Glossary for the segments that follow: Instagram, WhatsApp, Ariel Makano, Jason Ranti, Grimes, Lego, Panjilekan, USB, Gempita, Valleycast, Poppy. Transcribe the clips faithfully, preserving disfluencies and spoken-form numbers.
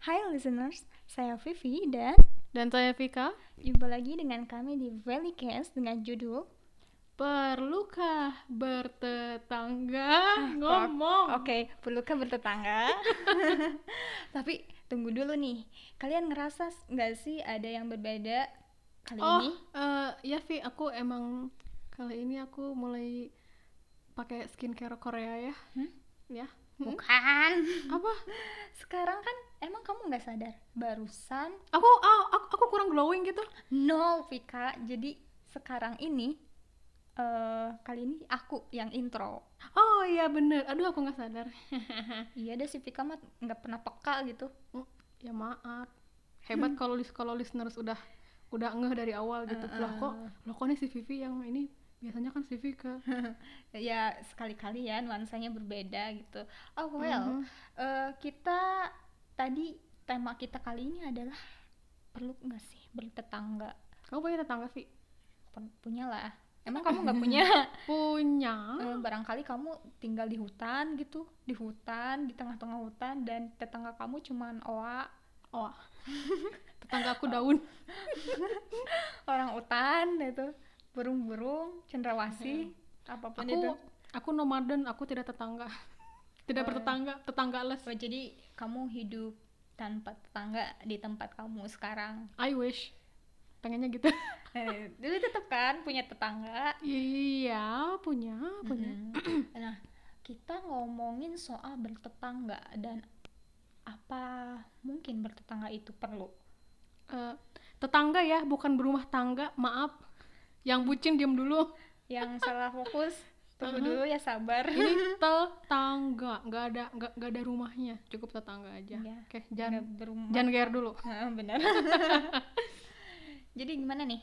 Hai listeners, saya Vivi dan... Dan saya Vika. Jumpa lagi dengan kami di Valleycast dengan judul Perlukah Bertetangga ah, Ngomong. Oke, okay. Perlukah bertetangga? Tapi tunggu dulu nih, kalian ngerasa gak sih ada yang berbeda kali oh, ini? Oh, uh, ya Vi, aku emang kali ini aku mulai pakai skincare Korea ya. Hmm? Ya. Hmm? Bukan. Apa? Sekarang kan emang kamu nggak sadar barusan? Aku, oh, aku aku kurang glowing gitu. No, Vika. Jadi sekarang ini uh, kali ini aku yang intro. Oh iya bener. Aduh aku nggak sadar. Iya deh si Vika mah nggak pernah peka gitu. Ya maaf. Hebat kalau kalau listeners udah udah ngeh dari awal gitu. Uh, uh. Loh kok loh kok nih si Vivi yang ini. Biasanya kan si Vika ya sekali-kali ya nuansanya berbeda gitu. Oh well, uh-huh. uh, kita tadi tema kita kali ini adalah perlu nggak sih bertetangga? Kamu punya tetangga Vi? Punya lah. Emang kamu nggak punya? Punya. Uh, barangkali kamu tinggal di hutan gitu, di hutan, di tengah-tengah hutan dan tetangga kamu cuman oa. Oa. Tetangga aku daun. Orang hutan itu. Burung-burung, cendrawasih, hmm. apapun aku, itu. Aku nomaden, aku tidak tetangga. Tidak oh. bertetangga, tetanggales. Oh, jadi kamu hidup tanpa tetangga di tempat kamu sekarang. I wish. Pengennya gitu. Eh, dulu tetap kan punya tetangga. Iya, punya, punya. Mm-hmm. Nah, kita ngomongin soal bertetangga dan apa mungkin bertetangga itu perlu. Uh, tetangga ya, bukan berumah tangga, maaf. Yang bucin diam dulu, yang salah fokus tunggu dulu ya, sabar. Ini tetangga, nggak ada nggak nggak ada rumahnya, cukup tetangga aja ya, oke okay, jangan jangan gear dulu. Nah, benar. Jadi gimana nih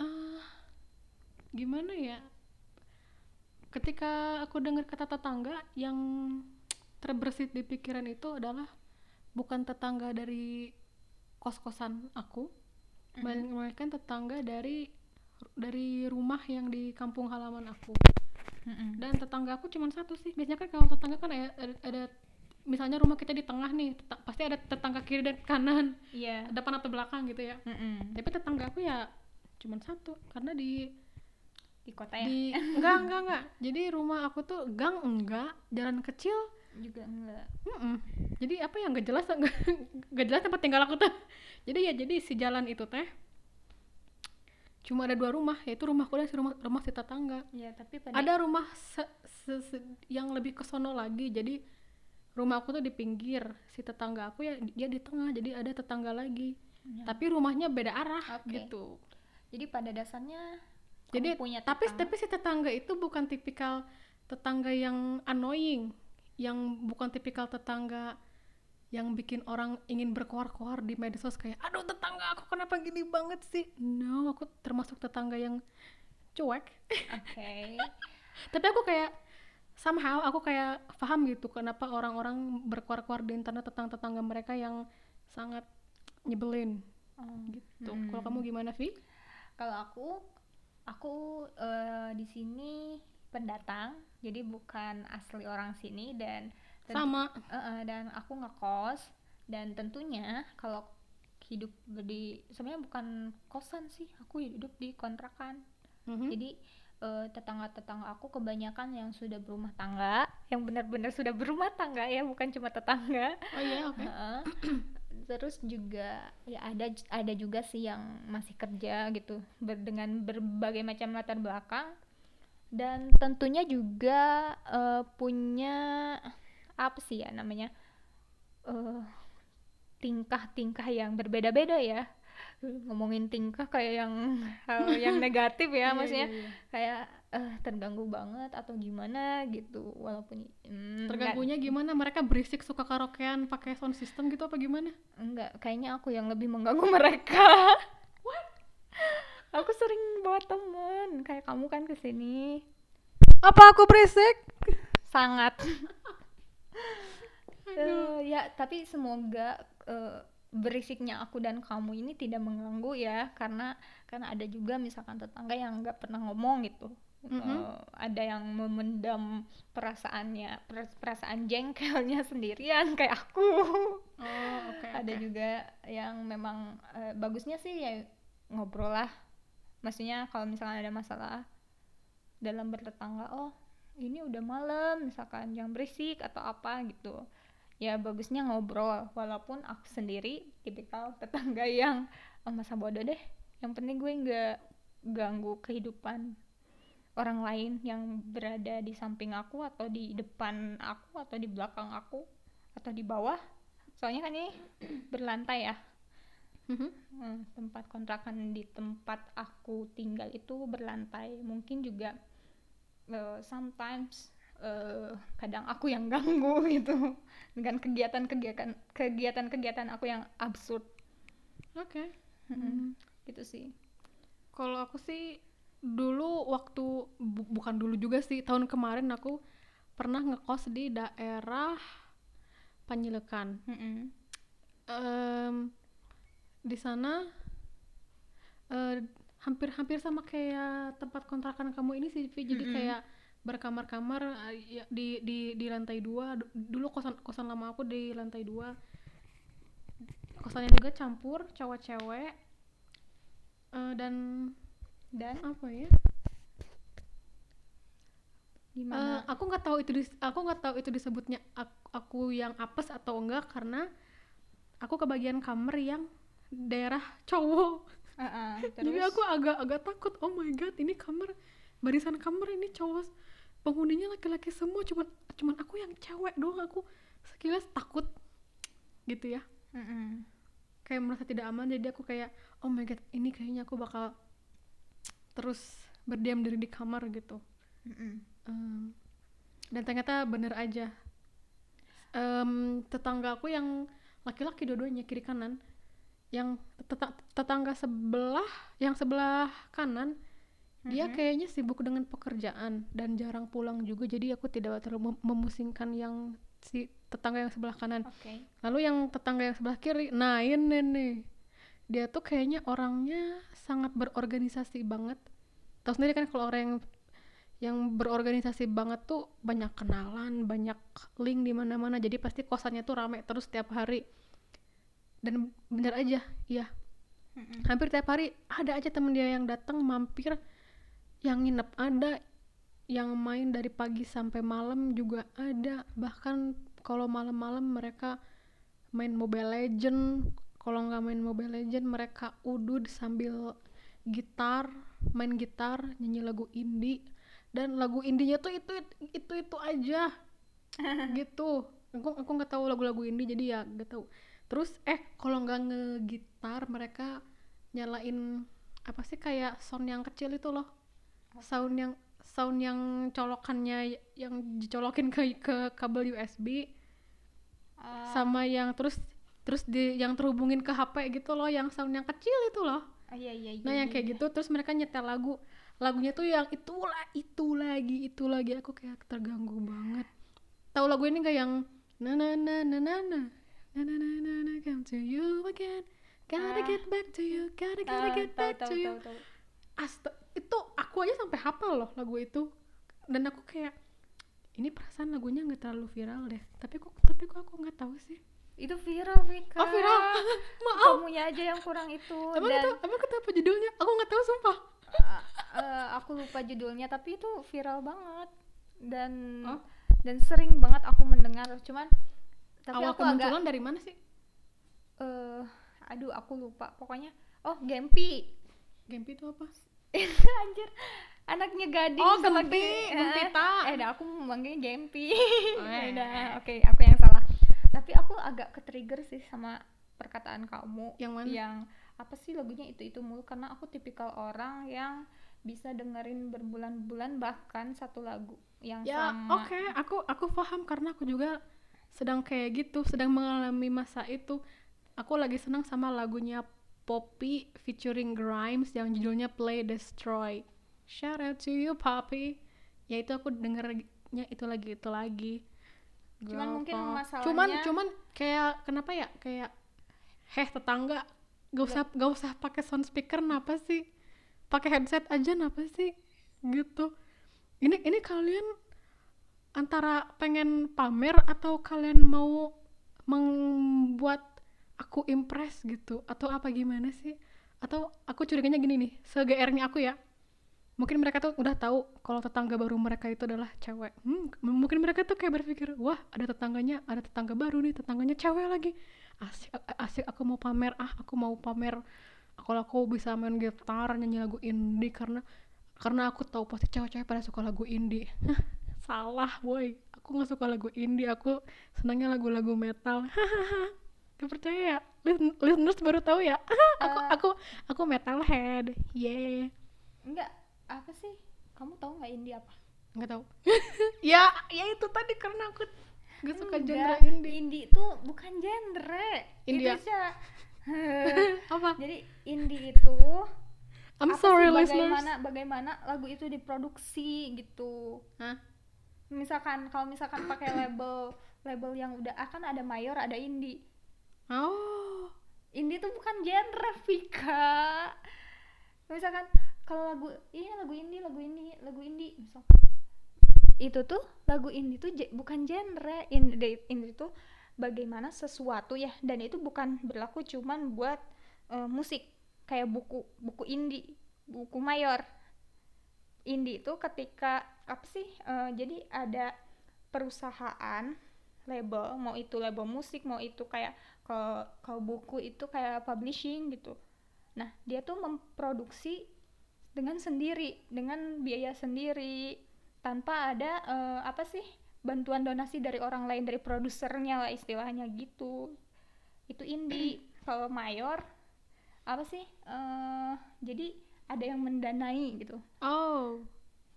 uh, gimana ya ketika aku dengar kata tetangga, yang terbersit di pikiran itu adalah bukan tetangga dari kos-kosan aku, melainkan mm-hmm. tetangga dari dari rumah yang di kampung halaman aku. Mm-hmm. Dan tetangga aku cuma satu sih. Biasanya kan kalau tetangga kan ada, ada, ada misalnya rumah kita di tengah nih, teta- pasti ada tetangga kiri dan kanan, yeah. depan atau belakang gitu ya. Mm-hmm. Tapi tetangga aku ya cuma satu, karena di di kota ya. Di, enggak enggak enggak. Jadi rumah aku tuh gang enggak, jalan kecil juga enggak. Mm-mm. Jadi apa yang gak jelas gak, gak jelas tempat tinggal aku tuh. Jadi ya jadi si jalan itu teh cuma ada dua rumah, yaitu rumahku dan si rumah, rumah si tetangga. Ya, tapi pada ada rumah se- se- se- yang lebih kesono lagi. Jadi rumah aku tuh di pinggir, si tetangga aku ya dia di tengah. Jadi ada tetangga lagi. Ya. Tapi rumahnya beda arah okay. gitu. Jadi pada dasarnya jadi punya tetangga. Tapi tapi si tetangga itu bukan tipikal tetangga yang annoying, yang bukan tipikal tetangga yang bikin orang ingin berkoar-koar di medsos kayak aduh tetangga aku kenapa gini banget sih. No, aku termasuk tetangga yang cuek. Oke. Tapi aku kayak somehow aku kayak paham gitu kenapa orang-orang berkoar-koar di internet tentang tetangga mereka yang sangat nyebelin. Oh. Gitu. Hmm. Kalau kamu gimana, Vi? Kalau aku aku uh, di sini pendatang, jadi bukan asli orang sini dan Tentu, sama uh, uh, dan aku ngekos dan tentunya kalau hidup di sebenarnya bukan kosan sih, aku hidup di kontrakan. Mm-hmm. Jadi uh, tetangga-tetangga aku kebanyakan yang sudah berumah tangga, yang benar-benar sudah berumah tangga ya, bukan cuma tetangga. Oh iya, yeah, oke. Okay. Uh, terus juga ya ada ada juga sih yang masih kerja gitu, ber, dengan berbagai macam latar belakang dan tentunya juga uh, punya apa sih ya namanya uh, tingkah-tingkah yang berbeda-beda ya. Ngomongin tingkah kayak yang hal yang negatif ya maksudnya iya, iya, iya. kayak uh, terganggu banget atau gimana gitu, walaupun mm, terganggunya enggak. Gimana mereka berisik suka karaokean pakai sound system gitu apa gimana? Enggak, kayaknya aku yang lebih mengganggu mereka. What? Aku sering bawa temen kayak kamu kan kesini. Apa aku berisik? Sangat. Uh, ya tapi semoga uh, berisiknya aku dan kamu ini tidak mengganggu ya, karena karena ada juga misalkan tetangga yang nggak pernah ngomong gitu. Mm-hmm. Uh, ada yang memendam perasaannya, perasaan jengkelnya sendirian kayak aku. Oh, okay, ada okay. juga yang memang uh, bagusnya sih ya ngobrol lah, maksudnya kalau misalkan ada masalah dalam bertetangga, oh ini udah malam misalkan jangan berisik atau apa gitu ya, bagusnya ngobrol. Walaupun aku sendiri tipikal tetangga yang oh, masa bodoh deh, yang penting gue nggak ganggu kehidupan orang lain yang berada di samping aku atau di depan aku atau di belakang aku atau di bawah, soalnya kan ini berlantai ya. Hmm, tempat kontrakan di tempat aku tinggal itu berlantai, mungkin juga uh, sometimes uh, kadang aku yang ganggu gitu dengan kegiatan-kegiatan kegiatan-kegiatan aku yang absurd. Oke, okay. hmm, gitu sih. Kalau aku sih dulu waktu bu- bukan dulu juga sih, tahun kemarin aku pernah ngekos di daerah Panjilekan. Hmm. Um, di sana uh, hampir-hampir sama kayak tempat kontrakan kamu ini sih, jadi mm-hmm. kayak berkamar-kamar uh, ya, di di di lantai dua. Dulu kosan kosan lama aku di lantai dua, kosannya juga campur cowok-cewek uh, dan dan apa ya gimana, uh, aku nggak tahu itu dis- aku nggak tahu itu disebutnya aku, aku yang apes atau enggak, karena aku kebagian kamar yang daerah cowok. Uh-uh, jadi aku agak-agak takut, oh my god ini kamar, barisan kamar ini cowok, penghuninya laki-laki semua, cuman cuman aku yang cewek doang, aku sekilas takut gitu ya. Uh-uh. Kayak merasa tidak aman, jadi aku kayak oh my god ini kayaknya aku bakal terus berdiam diri di kamar gitu. Uh-uh. Um, dan ternyata bener aja, um, tetangga aku yang laki-laki dua-duanya kiri kanan, yang tetangga sebelah, yang sebelah kanan mm-hmm. dia kayaknya sibuk dengan pekerjaan dan jarang pulang juga, jadi aku tidak terlalu memusingkan yang si tetangga yang sebelah kanan. Okay. Lalu yang tetangga yang sebelah kiri, nah ini nih, dia tuh kayaknya orangnya sangat berorganisasi banget. Tahu sendiri kan kalau orang yang yang berorganisasi banget tuh banyak kenalan, banyak link di mana-mana, jadi pasti kosannya tuh rame terus tiap hari. Dan bener aja, iya mm-hmm. hampir tiap hari ada aja temen dia yang datang mampir, yang nginep ada, yang main dari pagi sampai malam juga ada. Bahkan kalau malam-malam mereka main Mobile Legend, kalau nggak main Mobile Legend mereka udud sambil gitar, main gitar, nyanyi lagu indie, dan lagu indinya tuh itu itu itu aja gitu. Aku aku nggak tahu lagu-lagu indie, jadi ya nggak tahu. Terus eh kalau nggak ngegitar mereka nyalain apa sih kayak sound yang kecil itu loh, sound yang sound yang colokannya yang dicolokin ke ke kabel U S B uh. sama yang terus terus di yang terhubungin ke H P gitu loh, yang sound yang kecil itu loh. Uh, iya, iya, iya, nah yang kayak iya. gitu, terus mereka nyetel lagu, lagunya tuh yang itulah itu lagi itu lagi aku kayak terganggu banget. Tahu lagu ini nggak yang na na na na na na na na na na na come to you again, gotta ah. get back to you, gotta gotta ah, get tau, back tau, to tau, you tau, tau. Asta- itu aku aja sampai hafal loh lagu itu, dan aku kayak ini perasaan lagunya nggak terlalu viral deh, tapi kok tapi kok aku nggak tahu sih itu viral. Vika oh viral maaf, kamunya aja yang kurang itu. Emang dan itu, emang kenapa judulnya aku nggak tahu sumpah. uh, uh, aku lupa judulnya, tapi itu viral banget dan oh? dan sering banget aku mendengar. Cuman tapi awal kemunculan agak, dari mana sih? Uh, aduh aku lupa, pokoknya oh Gempi. Gempi itu apa? Anjir, anaknya Gading. Oh Gempi, Gempita. Uh, eh dah aku memanggilnya Gempi. Oh, ya, dah, oke okay, aku yang salah. Tapi aku agak ketrigger sih sama perkataan kamu. Yang mana? Yang apa sih lagunya itu-itu mulu, karena aku tipikal orang yang bisa dengerin berbulan-bulan bahkan satu lagu yang ya, sama. Ya oke, okay. aku aku paham karena aku juga sedang kayak gitu, sedang mengalami masa itu. Aku lagi senang sama lagunya Poppy featuring Grimes yang judulnya Play Destroy. Shout out to you Poppy. Ya itu aku dengernya itu lagi itu lagi. Girl, cuman mungkin masalahnya Cuman cuman kayak kenapa ya? Kayak heh tetangga, enggak usah enggak usah pakai sound speaker napa sih? Pakai headset aja napa sih? Gitu. Ini ini kalian antara pengen pamer atau kalian mau membuat aku impress gitu, atau apa gimana sih? Atau aku curiganya gini nih, se-G R-nya aku ya, mungkin mereka tuh udah tahu kalau tetangga baru mereka itu adalah cewek. Hmm, mungkin mereka tuh kayak berpikir, wah ada tetangganya, ada tetangga baru nih, tetangganya cewek lagi, asik, asik aku mau pamer, ah aku mau pamer kalau aku bisa main gitar, nyanyi lagu indie, karena karena aku tahu pasti cewek-cewek pada suka lagu indie. Salah boy, aku nggak suka lagu indie, aku senangnya lagu-lagu metal. Gak percaya ya? Listeners baru tahu ya? aku uh, aku aku metalhead. Yeay. Enggak, apa sih? Kamu tahu enggak indie apa? Enggak tahu. ya, ya itu tadi karena aku enggak suka genre indie. Indie itu bukan genre. India. Itu ya. Apa? Jadi indie itu I'm apa sorry sih, listeners. Bagaimana bagaimana lagu itu diproduksi gitu. Hah? Misalkan kalau misalkan pakai label label yang udah akan ada mayor, ada indie. Oh, indie tuh bukan genre, Vika. Misalkan kalau lagu ini lagu indie, lagu indie, lagu indie, misal itu tuh lagu indie tuh je, bukan genre. Indie indie tuh bagaimana sesuatu ya, dan itu bukan berlaku cuman buat uh, musik, kayak buku, buku indie, buku mayor. Indie itu ketika apa sih? Uh, jadi ada perusahaan label, mau itu label musik, mau itu kayak kalau kalau buku itu kayak publishing gitu. Nah, dia tuh memproduksi dengan sendiri, dengan biaya sendiri, tanpa ada uh, apa sih? bantuan donasi dari orang lain, dari produsernya lah istilahnya gitu. Itu indie. Kalau mayor apa sih? Uh, jadi ada yang mendanai gitu. Oh.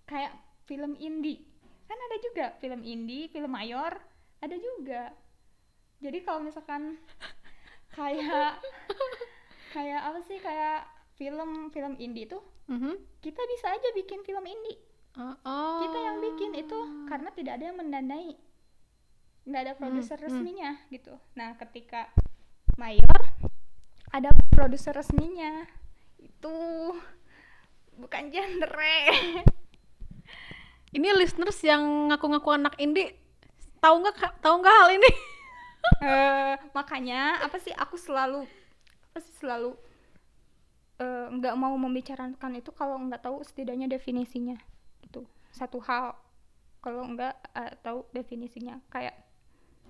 Kayak film indie. Kan ada juga film indie, film mayor, ada juga. Jadi kalau misalkan kayak kayak apa sih kayak film-film indie itu, mm-hmm. kita bisa aja bikin film indie. Uh, oh. Kita yang bikin itu karena tidak ada yang mendanai, nggak ada produser mm-hmm. resminya gitu. Nah, ketika mayor ada produser resminya, itu bukan genre. Ini listeners yang ngaku-ngaku anak indie, tahu nggak tahu nggak hal ini? Uh, makanya apa sih aku selalu apa sih selalu nggak uh, mau membicarakan itu kalau nggak tahu setidaknya definisinya gitu, satu hal kalau nggak uh, tahu definisinya kayak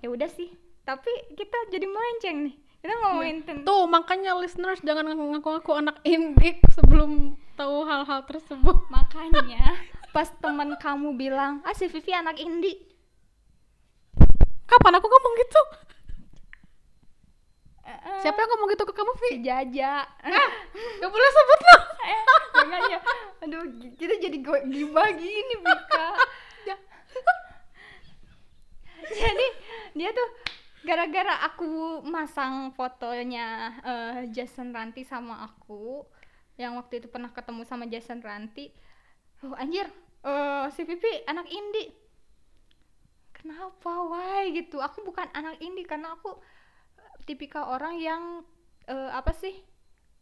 ya udah sih, tapi kita jadi melenceng nih, kita ngomongin hmm. tuh. Makanya listeners jangan ngaku-ngaku anak indie sebelum tahu hal-hal tersebut. Makanya pas teman kamu bilang ah si Vivi anak indie, kapan aku ngomong gitu? Uh, Siapa yang ngomong gitu ke kamu, Vi? Si Jaja. Ah, gak boleh sebut loh. Eh, jangan ya. Aduh, kita jadi gibah gini, Bika. Jadi dia tuh gara-gara aku masang fotonya uh, Jason Ranti sama aku, yang waktu itu pernah ketemu sama Jason Ranti. Oh, anjir, uh, si Vivi anak indie. Kenapa, why gitu? Aku bukan anak indie karena aku tipikal orang yang uh, apa sih?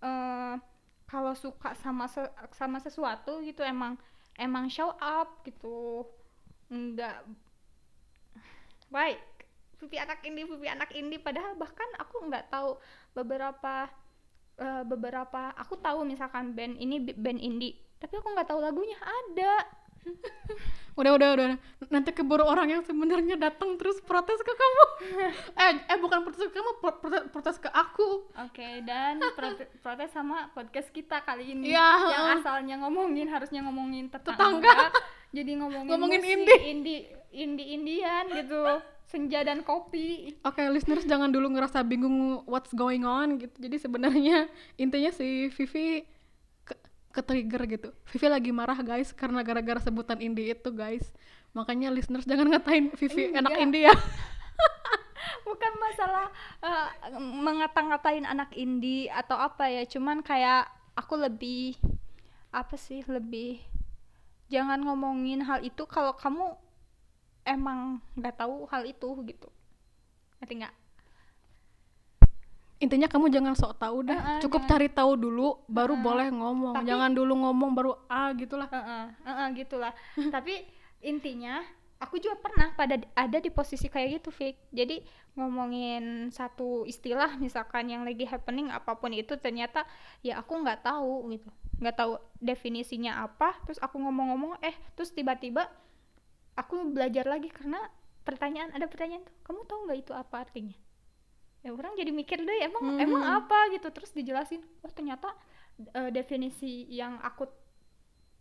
Uh, kalau suka sama se- sama sesuatu gitu emang emang show up gitu. Enggak. Why? Vivi anak indie, Vivi anak indie, padahal bahkan aku enggak tahu beberapa uh, beberapa aku tahu misalkan band ini band indie, tapi aku enggak tahu lagunya ada. udah udah udah nanti keburu orang yang sebenarnya datang terus protes ke kamu. eh eh bukan protes ke kamu, protes, protes ke aku. Oke, okay, dan protes, protes sama podcast kita kali ini ya, yang uh. asalnya ngomongin harusnya ngomongin tetangga jadi ngomongin, ngomongin musik indie indie indian gitu, senja dan kopi. Oke, okay, listeners jangan dulu ngerasa bingung what's going on gitu. Jadi sebenarnya intinya si Vivi ketrigger gitu. Vivi lagi marah guys karena gara-gara sebutan indie itu guys. Makanya listeners jangan ngatain Vivi Enggak. anak indie ya. Bukan masalah uh, mengata-ngatain anak indie atau apa ya, cuman kayak aku lebih apa sih lebih jangan ngomongin hal itu kalau kamu emang nggak tahu hal itu gitu. Ngerti nggak? Intinya kamu jangan sok tahu dah, uh, uh, cukup jangan. Cari tahu dulu baru uh, boleh ngomong. Tapi, jangan dulu ngomong baru ah gitulah. Heeh, uh, uh, uh, uh, gitulah. Tapi intinya aku juga pernah pada ada di posisi kayak gitu, Vic. Jadi ngomongin satu istilah misalkan yang lagi happening apapun itu, ternyata ya aku nggak tahu gitu, nggak tahu definisinya apa, terus aku ngomong-ngomong, eh terus tiba-tiba aku belajar lagi karena pertanyaan, ada pertanyaan tuh, kamu tahu nggak itu apa artinya? Ya orang jadi mikir deh, emang hmm. emang apa gitu, terus dijelasin, oh ternyata uh, definisi yang aku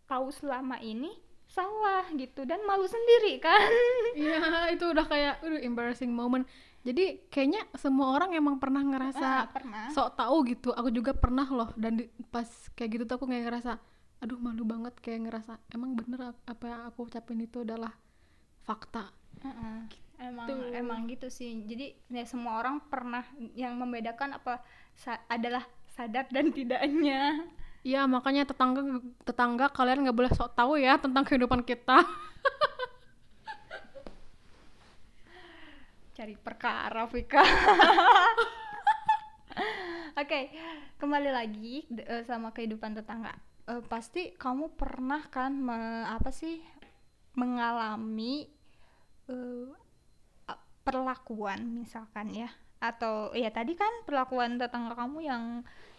tahu selama ini salah gitu, dan malu sendiri kan. Iya, itu udah kayak aduh, embarrassing moment. Jadi kayaknya semua orang emang pernah ngerasa ah, pernah. sok tahu gitu. Aku juga pernah loh, dan di, pas kayak gitu tuh aku kayak ngerasa aduh malu banget, kayak ngerasa emang bener apa yang aku ucapin itu adalah fakta. Uh-uh. Gitu. Emang emang gitu sih. Jadi ya semua orang pernah, yang membedakan apa sa- adalah sadar dan tidaknya. Iya, makanya tetangga tetangga kalian nggak boleh sok tahu ya tentang kehidupan kita. Cari perkara, Vika. Oke, kembali lagi uh, sama kehidupan tetangga. Uh, pasti kamu pernah kan me- apa sih mengalami uh, perlakuan misalkan ya, atau ya tadi kan perlakuan tetangga kamu yang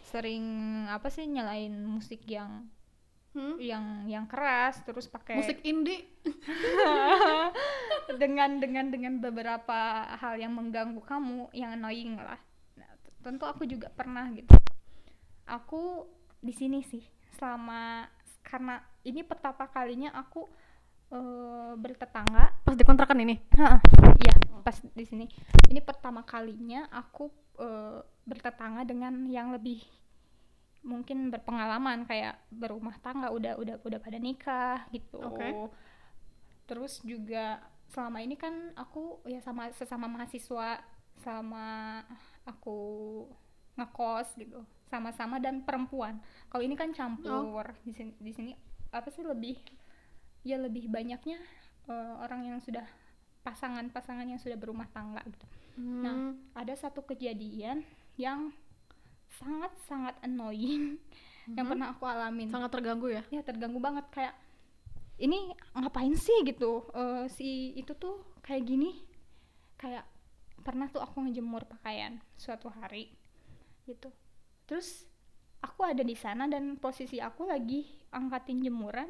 sering apa sih nyalain musik yang hmm? yang yang keras, terus pakai musik indie dengan dengan dengan beberapa hal yang mengganggu kamu, yang annoying lah. Nah, tentu aku juga pernah gitu. Aku di sini sih selama, karena ini pertama kalinya aku uh, bertetangga pas dikontrakan ini. Heeh. Iya, pas di sini. Ini pertama kalinya aku Uh, bertetangga dengan yang lebih mungkin berpengalaman, kayak berumah tangga, udah udah udah pada nikah gitu. Okay. Terus juga selama ini kan aku ya sama sesama mahasiswa, sama aku ngekos gitu, sama-sama, dan perempuan. Kalau ini kan campur. Oh. Di sini di sini apa sih lebih ya lebih banyaknya uh, orang yang sudah pasangan-pasangan yang sudah berumah tangga gitu. Hmm. Nah, ada satu kejadian yang sangat-sangat annoying hmm. yang pernah aku alamin. Sangat terganggu ya? Ya, terganggu banget, kayak ini ngapain sih gitu, uh, si itu tuh kayak gini. Kayak pernah tuh aku ngejemur pakaian suatu hari gitu. Terus aku ada di sana dan posisi aku lagi angkatin jemuran,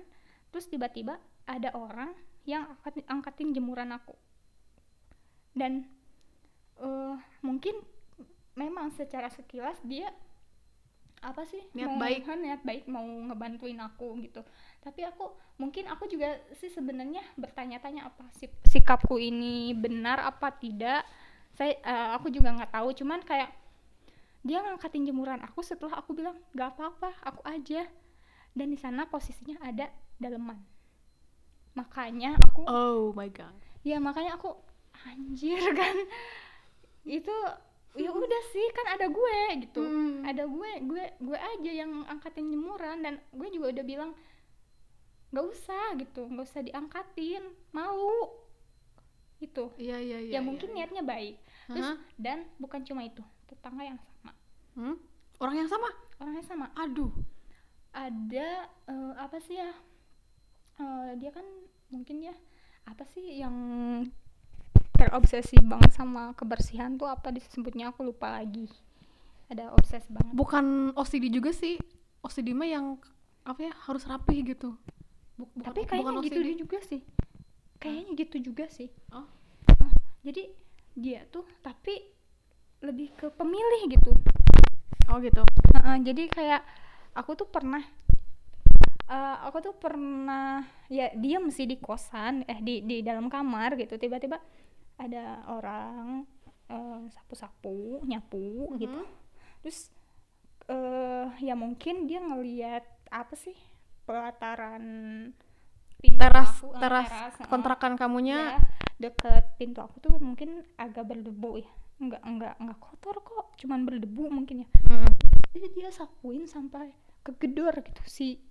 terus tiba-tiba ada orang yang angkatin, angkatin jemuran aku. Dan uh, mungkin memang secara sekilas dia apa sih, niat baik, niat baik mau ngebantuin aku gitu. Tapi aku mungkin aku juga sih sebenarnya bertanya-tanya apa sih sikapku ini benar apa tidak. Saya uh, aku juga nggak tahu, cuman kayak dia ngangkatin jemuran aku setelah aku bilang nggak apa-apa, aku aja. Dan di sana posisinya ada daleman. Makanya aku oh my god. Ya makanya aku anjir kan. Itu ya udah sih kan ada gue gitu. Hmm. Ada gue, gue gue aja yang angkatin jemuran, dan gue juga udah bilang enggak usah gitu, enggak usah diangkatin, malu. Itu. Iya iya iya. Ya mungkin ya, niatnya ya. Baik. Terus uh-huh. dan bukan cuma itu, tetangga yang sama. Hmm? Orang yang sama? Orang yang sama. Aduh. Ada uh, apa sih ya? Uh, dia kan mungkin ya apa sih yang terobsesi banget sama kebersihan tuh, apa disebutnya aku lupa lagi, ada obses banget. Bukan O C D juga sih, O C D mah yang apa ya harus rapi gitu. Bukan, tapi kayaknya gitu juga sih, kayaknya huh? gitu juga sih. Oh. Nah, jadi dia tuh tapi lebih ke pemilih gitu. Oh gitu. Uh-uh, jadi kayak aku tuh pernah Uh, aku tuh pernah ya diem sih di kosan, eh di di dalam kamar gitu, tiba-tiba ada orang uh, sapu-sapu, nyapu mm-hmm. gitu. Terus uh, ya mungkin dia ngelihat apa sih pelataran pintu teras aku, teras, teras kontrakan uh, kamunya ya, deket pintu aku tuh mungkin agak berdebu ya, nggak nggak nggak kotor kok, cuman berdebu mungkin ya. Mm-hmm. Jadi dia sapuin sampai kegedor gitu si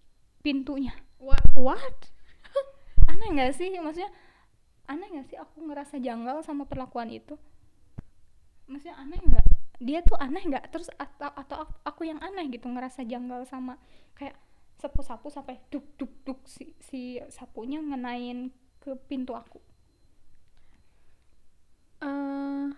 pintunya. What? Aneh gak sih? Maksudnya aneh gak sih aku ngerasa janggal sama perlakuan itu? Maksudnya aneh gak? Dia tuh aneh gak? Terus atau, atau aku yang aneh gitu ngerasa janggal sama kayak sapu-sapu sampai duk duk duk si, si sapunya ngenain ke pintu aku. Uh,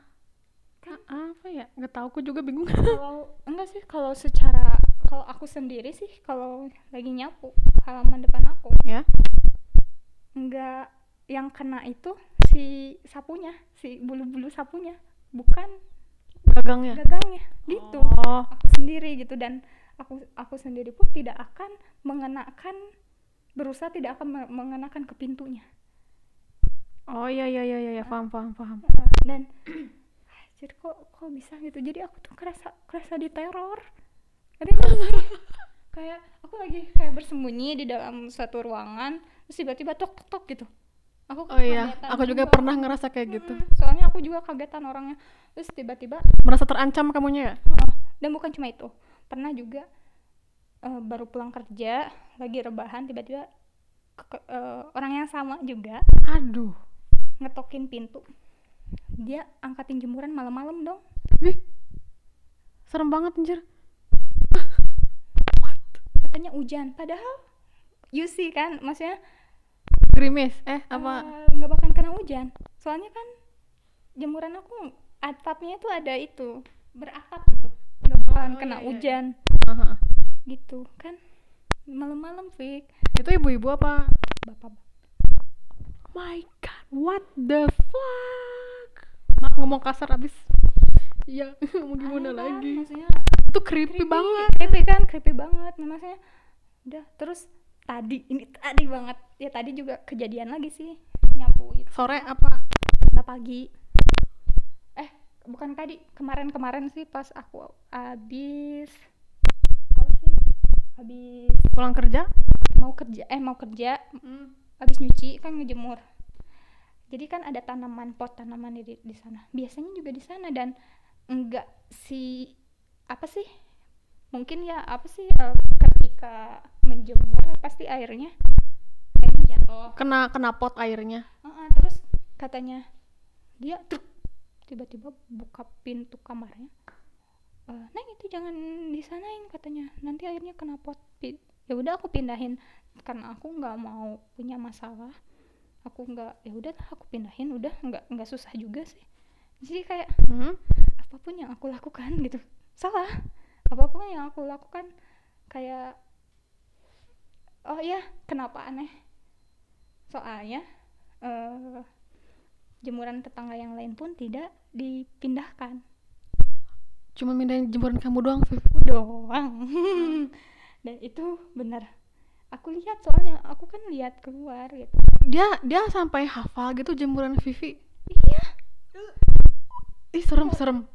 apa ya? Nggak tahu, aku juga bingung. Kalau enggak sih, kalau secara kalau aku sendiri sih kalau lagi nyapu halaman depan aku, ya. Yeah. Enggak, yang kena itu si sapunya, si bulu-bulu sapunya, bukan gagangnya. Gagangnya gitu. Oh. Aku sendiri gitu, dan aku aku sendiri pun tidak akan mengenakan, berusaha tidak akan mengenakan ke pintunya. Oh iya iya iya iya, paham paham paham. Dan jadi kok kok bisa gitu. Jadi aku tuh kerasa kerasa diteror. Jadi kayak aku lagi kayak bersembunyi di dalam suatu ruangan, terus tiba-tiba tok tok gitu. Aku oh iya, aku juga, juga pernah ngerasa kayak gitu. Hmm, soalnya aku juga kagetan orangnya. Terus tiba-tiba merasa terancam kamunya ya? Oh, dan bukan cuma itu. Pernah juga uh, baru pulang kerja, lagi rebahan, tiba-tiba ke- uh, orang yang sama juga. Aduh, ngetokin pintu. Dia angkatin jemuran malam-malam dong. Wih. Serem banget anjir. What? Katanya hujan, padahal you see kan, maksudnya gerimis, eh apa? Nggak uh, bakal kena hujan, soalnya kan jemuran aku atapnya itu ada itu beratap gitu, nggak bakal oh, kena iya, hujan, iya. Uh-huh. Gitu kan malam-malam Fik. Itu ibu-ibu apa? Bapak-bapak. Oh my god, what the fuck? Mak ngomong kasar abis. Ya mau gimana kan, lagi? Maksudnya itu creepy, creepy banget. Creepy kan, creepy banget, maksudnya. Udah terus. Tadi, ini tadi banget. Ya tadi juga kejadian lagi sih, nyapu gitu. Sore apa? Enggak, pagi. Eh, bukan tadi, kemarin-kemarin sih pas aku abis apa sih? Abis pulang kerja? Mau kerja, eh mau kerja, mm. Abis nyuci kan, ngejemur. Jadi kan ada tanaman, pot tanaman di di sana. Biasanya juga di sana, dan enggak si apa sih? Mungkin ya apa sih uh, ketika menjemur pasti airnya airnya jatuh, kena kena pot airnya. Uh-uh, terus katanya dia truk, tiba-tiba buka pintu kamarnya. Uh, neng itu jangan disanain katanya, nanti airnya kena pot. Ya udah aku pindahin karena aku nggak mau punya masalah. Aku nggak, ya udah aku pindahin, udah nggak nggak susah juga sih. Jadi kayak hmm? apapun yang aku lakukan gitu salah. Apapun yang aku lakukan kayak oh ya kenapa aneh, soalnya uh, jemuran tetangga yang lain pun tidak dipindahkan, cuma pindahin jemuran kamu doang sih doang. Dan itu benar aku lihat, soalnya aku kan lihat keluar gitu. Dia dia sampai hafal gitu jemuran Vivi. Iya. Ih serem-serem.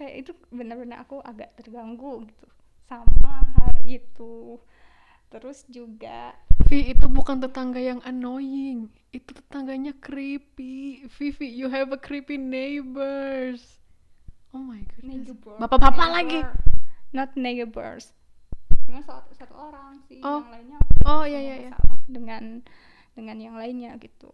Kayak itu benar-benar aku agak terganggu gitu sama hal itu. Terus juga Vi itu bukan tetangga yang annoying, itu tetangganya creepy. Vivi, you have a creepy neighbors. Oh my goodness, neighbor. Bapak-bapak neighbor. Lagi not neighbors, cuma satu, satu orang sih. Oh. Yang lainnya oh iya iya iya dengan dengan yang lainnya gitu,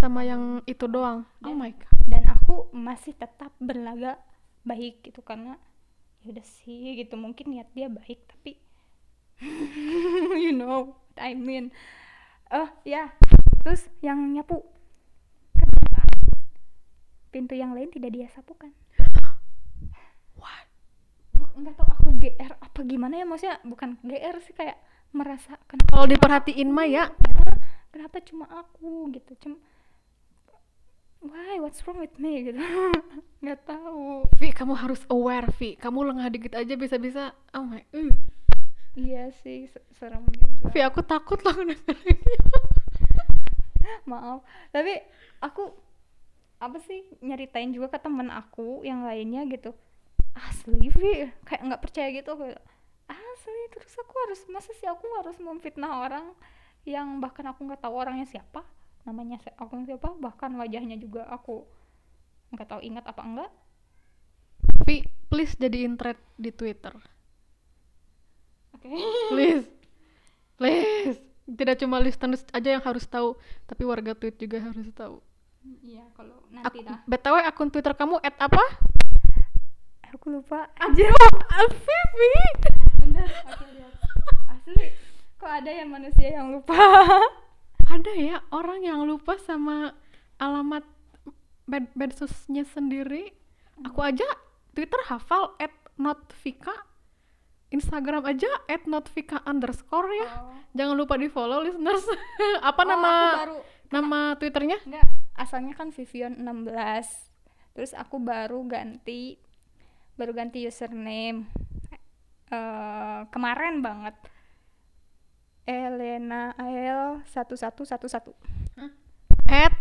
sama yang itu doang. Dan, oh my god, dan aku masih tetap berlagak baik gitu karena ya udah sih gitu, mungkin niat dia baik tapi you know what I mean. Oh uh, ya yeah. Terus yang nyapu, kenapa pintu yang lain tidak dia sapukan? What? Enggak tau aku G R apa gimana ya, maksudnya bukan G R sih, kayak merasa kalau diperhatiin mah ya kenapa cuma aku gitu, cuma why, what's wrong with me gitu. Nggak tahu Vi, kamu harus aware Vi, kamu lengah dikit aja bisa-bisa oh my uh. Iya sih, serem juga Vi, aku takut loh dengerin. Maaf, tapi aku apa sih nyeritain juga ke teman aku yang lainnya gitu, asli Vi kayak nggak percaya gitu aku, asli. Terus aku harus, masa sih aku harus memfitnah orang yang bahkan aku nggak tahu orangnya siapa, namanya aku siapa, bahkan wajahnya juga aku nggak tahu ingat apa enggak. Vi, please jadiin thread di Twitter. Oke. Okay. Please, please. Tidak cuma listeners aja yang harus tahu, tapi warga tweet juga harus tahu. Iya, kalau nanti dah. B T W akun Twitter kamu at apa? Aku lupa. Anjir, Vi. Bentar, aku lihat. Asli. Kok ada ya manusia yang lupa? Ada ya orang yang lupa sama alamat med- medsosnya sendiri, aku aja Twitter hafal at notvika, Instagram aja at notvika underscore ya. Oh. Jangan lupa di follow listeners. Apa oh, nama baru, nama Twitternya? Enggak, asalnya kan Vivian enam belas. Terus aku baru ganti baru ganti username uh, kemarin banget, Elena L satu satu satu satu. At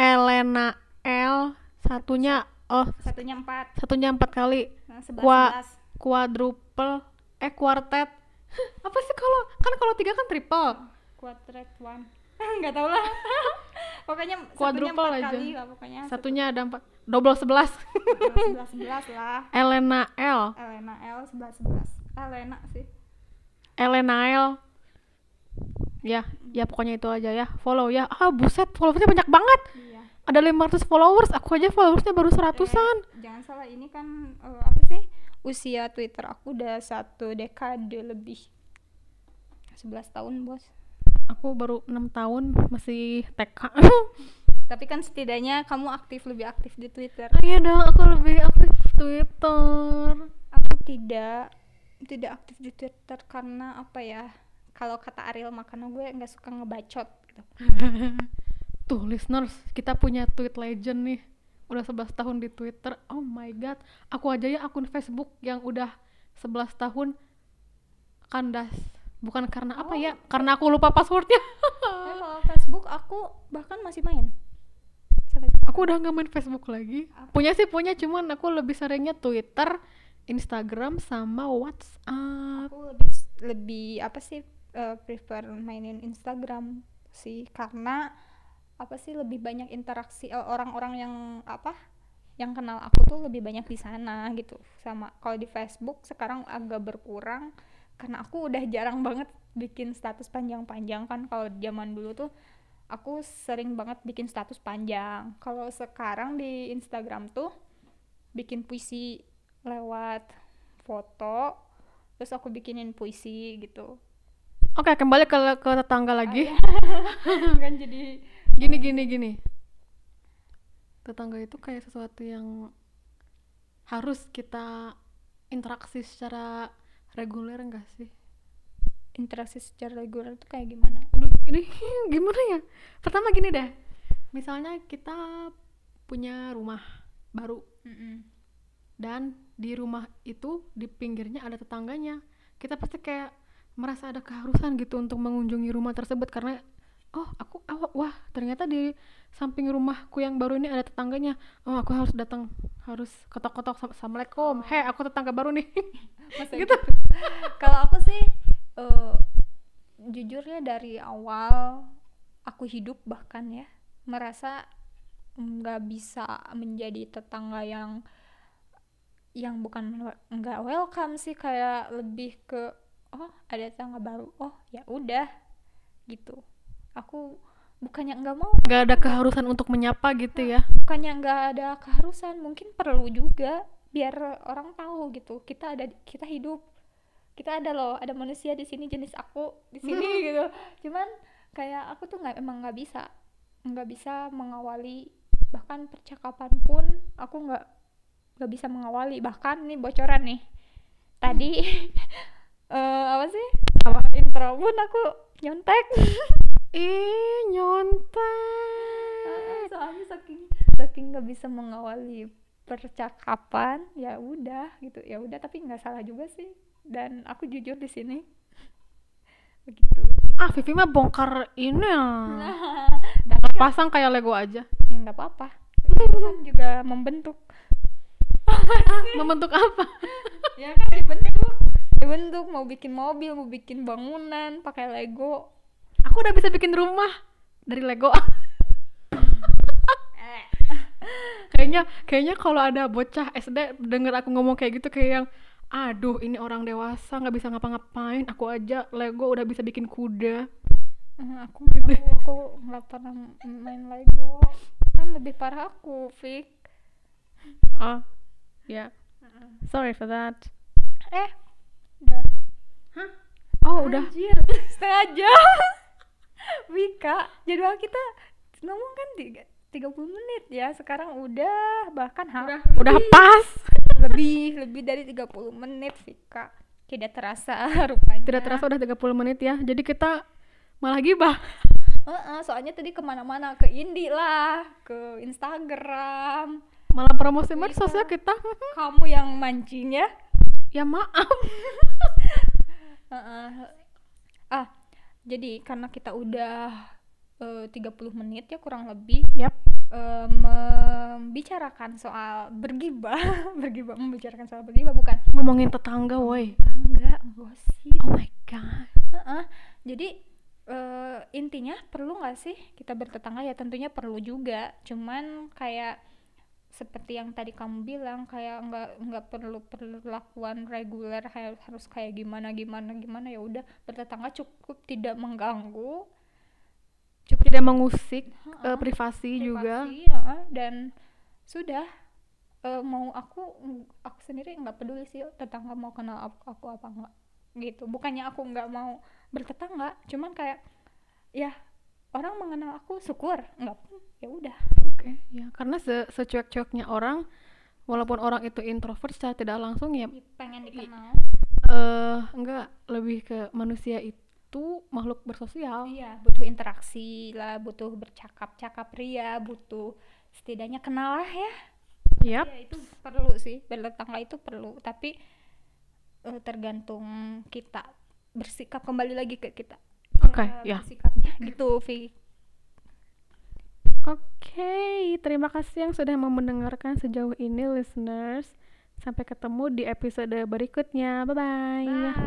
Elena L satunya oh satunya empat satunya empat kali nah, Qua, quadruple eh quartet apa sih kalau kan kalau tiga kan triple quartet one nggak tahu lah pokoknya quadruple aja kali lah, pokoknya satunya ada empat double sebelas sebelas sebelas lah Elena L Elena L sebelas sebelas Elena sih Elena L ya ya pokoknya itu aja ya follow ya ah buset followersnya banyak banget iya. Ada lima ratus followers, aku aja followersnya baru seratusan eh, jangan salah ini kan uh, apa sih usia Twitter aku udah satu dekade lebih, sebelas tahun bos, aku baru enam tahun masih T K. Tapi kan setidaknya kamu aktif lebih aktif di Twitter. Iya dong, aku lebih aktif Twitter. Aku tidak tidak aktif di Twitter karena apa ya, kalau kata Ariel Makano gue nggak suka ngebacot gitu. Tuh listeners, kita punya tweet legend nih, udah sebelas tahun di Twitter. Oh my god, aku aja ya akun Facebook yang udah sebelas tahun kandas, bukan karena oh. apa ya, karena aku lupa passwordnya. Kalau Facebook aku bahkan masih main. Aku udah nggak main Facebook lagi. Apa? Punya sih punya, cuman aku lebih seringnya Twitter, Instagram sama WhatsApp. Aku lebih lebih apa sih uh, prefer mainin Instagram sih, karena apa sih lebih banyak interaksi uh, orang-orang yang apa yang kenal aku tuh lebih banyak di sana gitu. Sama kalau di Facebook sekarang agak berkurang karena aku udah jarang banget bikin status panjang-panjang kan. Kalau zaman dulu tuh aku sering banget bikin status panjang. Kalau sekarang di Instagram tuh bikin puisi lewat foto, terus aku bikinin puisi gitu. Oke, okay, kembali ke ke tetangga lagi. Ah, ya. Kan jadi gini gini gini. Tetangga itu kayak sesuatu yang harus kita interaksi secara reguler enggak sih? Interaksi secara reguler itu kayak gimana? Aduh, ini gimana ya? Pertama gini deh. Misalnya kita punya rumah baru. Mm-mm. Dan di rumah itu di pinggirnya ada tetangganya. Kita pasti kayak merasa ada keharusan gitu untuk mengunjungi rumah tersebut karena oh, aku oh, wah, ternyata di samping rumahku yang baru ini ada tetangganya. Oh, aku harus datang, harus ketok-ketok assalamualaikum. Hei, aku tetangga baru nih. Gitu. gitu. Kalau aku sih uh, jujurnya dari awal aku hidup bahkan ya merasa nggak bisa menjadi tetangga yang yang bukan nggak welcome sih, kayak lebih ke oh ada tetangga baru, oh ya udah gitu. Aku bukannya nggak mau, nggak ada keharusan untuk menyapa gitu nah, ya, bukannya nggak ada keharusan, mungkin perlu juga biar orang tahu gitu kita ada, kita hidup, kita ada loh, ada manusia di sini, jenis aku di sini gitu. Cuman kayak aku tuh nggak emang nggak bisa nggak bisa mengawali, bahkan percakapan pun aku nggak nggak bisa mengawali. Bahkan nih bocoran nih tadi uh, apa sih apa? Intro pun aku nyontek. Ih, nyontek. Soalnya saking saking nggak bisa mengawali percakapan, ya udah gitu, ya udah. Tapi nggak salah juga sih, dan aku jujur di sini begitu. Ah, Vivi mah bongkar ini nah, bongkar kan, pasang kayak Lego aja. Ya nggak apa-apa, itu kan juga membentuk. Membentuk apa? Ya kan dibentuk, dibentuk. Mau bikin mobil, mau bikin bangunan pakai Lego. Aku udah bisa bikin rumah dari Lego. kayaknya kayaknya kalau ada bocah S D denger aku ngomong kayak gitu kayak yang aduh ini orang dewasa nggak bisa ngapa-ngapain, aku aja Lego udah bisa bikin kuda. Aku aku nggak pernah main Lego, kan lebih parah aku, Fik. Oh ya, yeah. Sorry for that. Eh udah hah oh udah setengah jam. Wika, jadwal kita ngomong kan tiga, tiga puluh menit ya, sekarang udah bahkan ha- udah, udah pas lebih lebih dari tiga puluh menit Vika. Tidak terasa rupanya. Tidak terasa udah tiga puluh menit ya. Jadi kita malah gibah. Uh-uh, soalnya tadi kemana-mana, ke Indi lah, ke Instagram, malah promosi medsosnya kita. Kamu yang mancing ya? Ya maaf. uh-uh. Ah, jadi karena kita udah uh, tiga puluh menit ya kurang lebih. Yap. Uh, membicarakan soal bergibah, bergibah membicarakan soal bergibah bukan ngomongin tetangga, woi. Tetangga, gosip. Oh my god. Uh-uh. Jadi uh, intinya perlu nggak sih kita bertetangga? Ya tentunya perlu juga. Cuman kayak seperti yang tadi kamu bilang, kayak nggak nggak perlu perlakuan reguler harus kayak gimana gimana gimana. Ya udah bertetangga cukup tidak mengganggu. Cukup tidak mengusik, uh-uh, uh, privasi, privasi juga uh, dan sudah uh, mau aku aku sendiri nggak peduli sih tetangga mau kenal aku, aku apa enggak gitu. Bukannya aku nggak mau bertetangga, cuman kayak ya orang mengenal aku syukur, nggak pun ya udah oke okay. Ya karena se- secuek-cueknya orang, walaupun orang itu introvert, secara tidak langsung ya pengen dikenal. Eh uh, enggak, lebih ke manusia itu makhluk bersosial. Iya, butuh interaksi lah, butuh bercakap-cakap ria, butuh setidaknya kenal lah ya. Yap. Ya, itu perlu sih, bertetangga itu perlu, tapi uh, tergantung kita bersikap, kembali lagi ke kita. Oke, okay, ya. Yeah. Bersikapnya gitu, Vi. Oke, okay, terima kasih yang sudah mau mendengarkan sejauh ini listeners. Sampai ketemu di episode berikutnya. Bye-bye. Bye.